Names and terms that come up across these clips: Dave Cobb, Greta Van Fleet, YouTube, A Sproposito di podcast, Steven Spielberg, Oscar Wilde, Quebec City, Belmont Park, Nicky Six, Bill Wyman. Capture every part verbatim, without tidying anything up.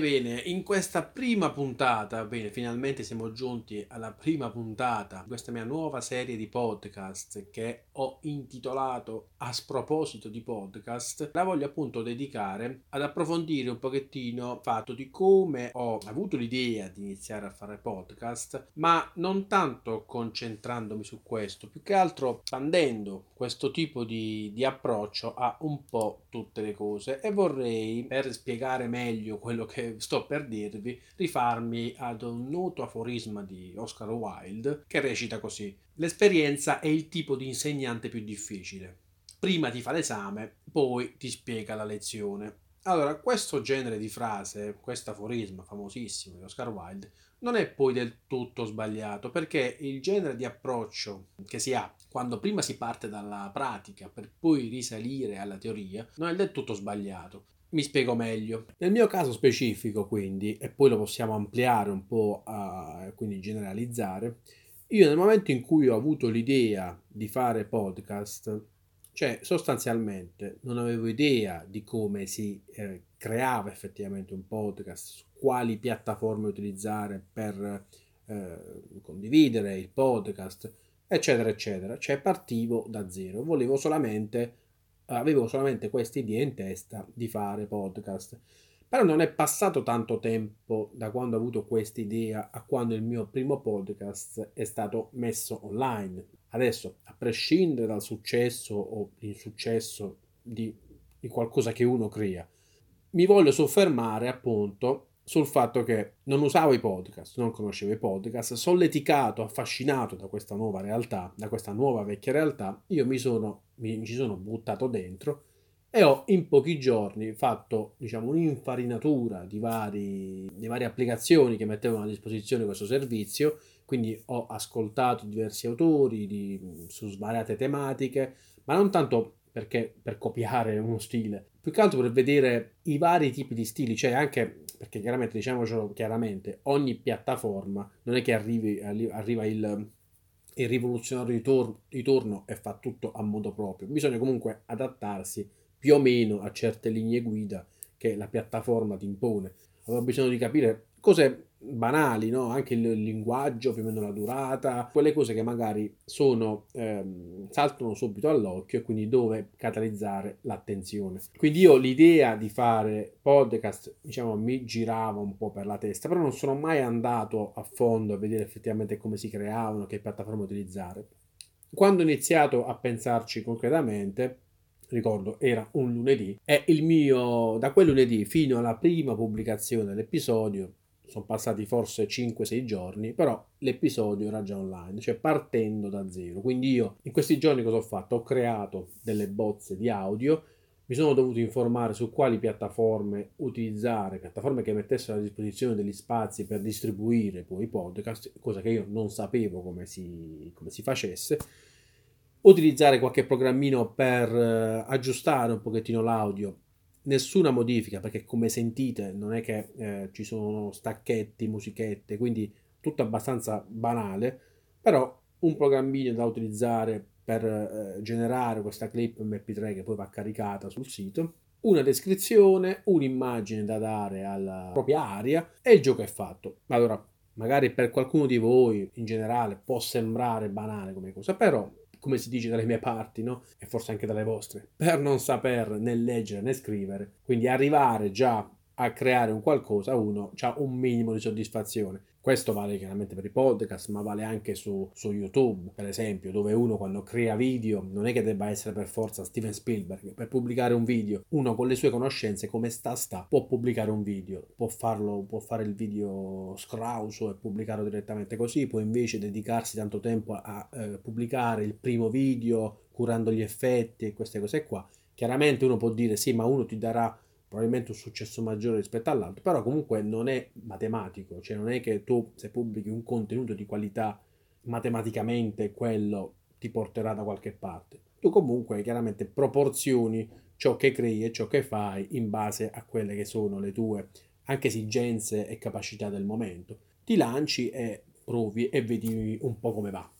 Bene, bene, in questa prima puntata, bene, finalmente siamo giunti alla prima puntata di questa mia nuova serie di podcast che ho intitolato A Sproposito di Podcast. La voglio appunto dedicare ad approfondire un pochettino il fatto di come ho avuto l'idea di iniziare a fare podcast, ma non tanto concentrandomi su questo, più che altro espandendo questo tipo di, di approccio a un po' tutte le cose, e vorrei, per spiegare meglio quello che sto per dirvi, rifarmi ad un noto aforisma di Oscar Wilde che recita così: l'esperienza è il tipo di insegnante più difficile, prima ti fa l'esame, poi ti spiega la lezione. Allora, questo genere di frase, questo aforisma famosissimo di Oscar Wilde, non è poi del tutto sbagliato, perché il genere di approccio che si ha quando prima si parte dalla pratica per poi risalire alla teoria non è del tutto sbagliato. Mi spiego meglio. Nel mio caso specifico, quindi, e poi lo possiamo ampliare un po', a, quindi generalizzare, io nel momento in cui ho avuto l'idea di fare podcast, cioè sostanzialmente non avevo idea di come si eh, creava effettivamente un podcast, quali piattaforme utilizzare per eh, condividere il podcast, eccetera, eccetera. Cioè partivo da zero, volevo solamente... avevo solamente questa idea in testa di fare podcast, però non è passato tanto tempo da quando ho avuto questa idea a quando il mio primo podcast è stato messo online. Adesso, a prescindere dal successo o l'insuccesso di, di qualcosa che uno crea, mi voglio soffermare appunto sul fatto che non usavo i podcast, non conoscevo i podcast, solleticato, affascinato da questa nuova realtà, da questa nuova vecchia realtà, io mi sono, mi ci sono buttato dentro e ho in pochi giorni fatto, diciamo, un'infarinatura di, vari, di varie applicazioni che mettevano a disposizione questo servizio. Quindi ho ascoltato diversi autori di, su svariate tematiche, ma non tanto perché per copiare uno stile, più che altro per vedere i vari tipi di stili, cioè anche perché chiaramente, diciamocelo chiaramente, ogni piattaforma non è che arrivi, arriva il, il rivoluzionario di, tor- di turno e fa tutto a modo proprio, bisogna comunque adattarsi più o meno a certe linee guida che la piattaforma ti impone. Allora bisogna di capire cose banali, no? Anche il linguaggio, più o meno la durata, quelle cose che magari sono ehm, saltano subito all'occhio e quindi dove catalizzare l'attenzione. Quindi io l'idea di fare podcast, diciamo, mi girava un po' per la testa, però non sono mai andato a fondo a vedere effettivamente come si creavano, che piattaforma utilizzare. Quando ho iniziato a pensarci concretamente, ricordo, era un lunedì, e il mio, da quel lunedì fino alla prima pubblicazione dell'episodio sono passati forse cinque sei giorni, però l'episodio era già online, cioè partendo da zero. Quindi io in questi giorni cosa ho fatto? Ho creato delle bozze di audio, mi sono dovuto informare su quali piattaforme utilizzare, piattaforme che mettessero a disposizione degli spazi per distribuire poi i podcast, cosa che io non sapevo come si, come si facesse, utilizzare qualche programmino per eh, aggiustare un pochettino l'audio. Nessuna modifica, perché come sentite non è che eh, ci sono stacchetti, musichette, quindi tutto abbastanza banale, però un programmino da utilizzare per eh, generare questa clip emme pi tre che poi va caricata sul sito, una descrizione, un'immagine da dare alla propria area, e il gioco è fatto. Allora, magari per qualcuno di voi in generale può sembrare banale come cosa, però come si dice dalle mie parti, no? E forse anche dalle vostre, per non saper né leggere né scrivere, quindi arrivare già a creare un qualcosa, uno ha un minimo di soddisfazione. Questo vale chiaramente per i podcast, ma vale anche su, su YouTube, per esempio, dove uno quando crea video non è che debba essere per forza Steven Spielberg. Per pubblicare un video, uno con le sue conoscenze, come sta sta, può pubblicare un video, può farlo, può fare il video scrauso e pubblicarlo direttamente così, può invece dedicarsi tanto tempo a eh, pubblicare il primo video, curando gli effetti e queste cose qua. Chiaramente uno può dire, sì, ma uno ti darà probabilmente un successo maggiore rispetto all'altro, però comunque non è matematico, cioè non è che tu, se pubblichi un contenuto di qualità, matematicamente quello ti porterà da qualche parte. Tu comunque chiaramente proporzioni ciò che crei e ciò che fai in base a quelle che sono le tue anche esigenze e capacità del momento. Ti lanci e provi e vedi un po' come va.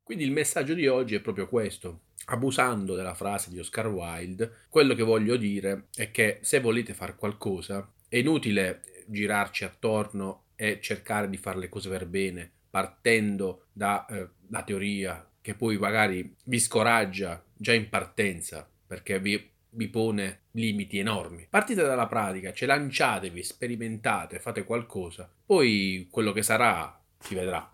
Quindi il messaggio di oggi è proprio questo. Abusando della frase di Oscar Wilde, quello che voglio dire è che se volete fare qualcosa, È inutile girarci attorno e cercare di fare le cose per bene, partendo da eh, la teoria, che poi magari vi scoraggia già in partenza, perché vi, vi pone limiti enormi. Partite dalla pratica, ce lanciatevi, sperimentate, fate qualcosa, poi quello che sarà si vedrà.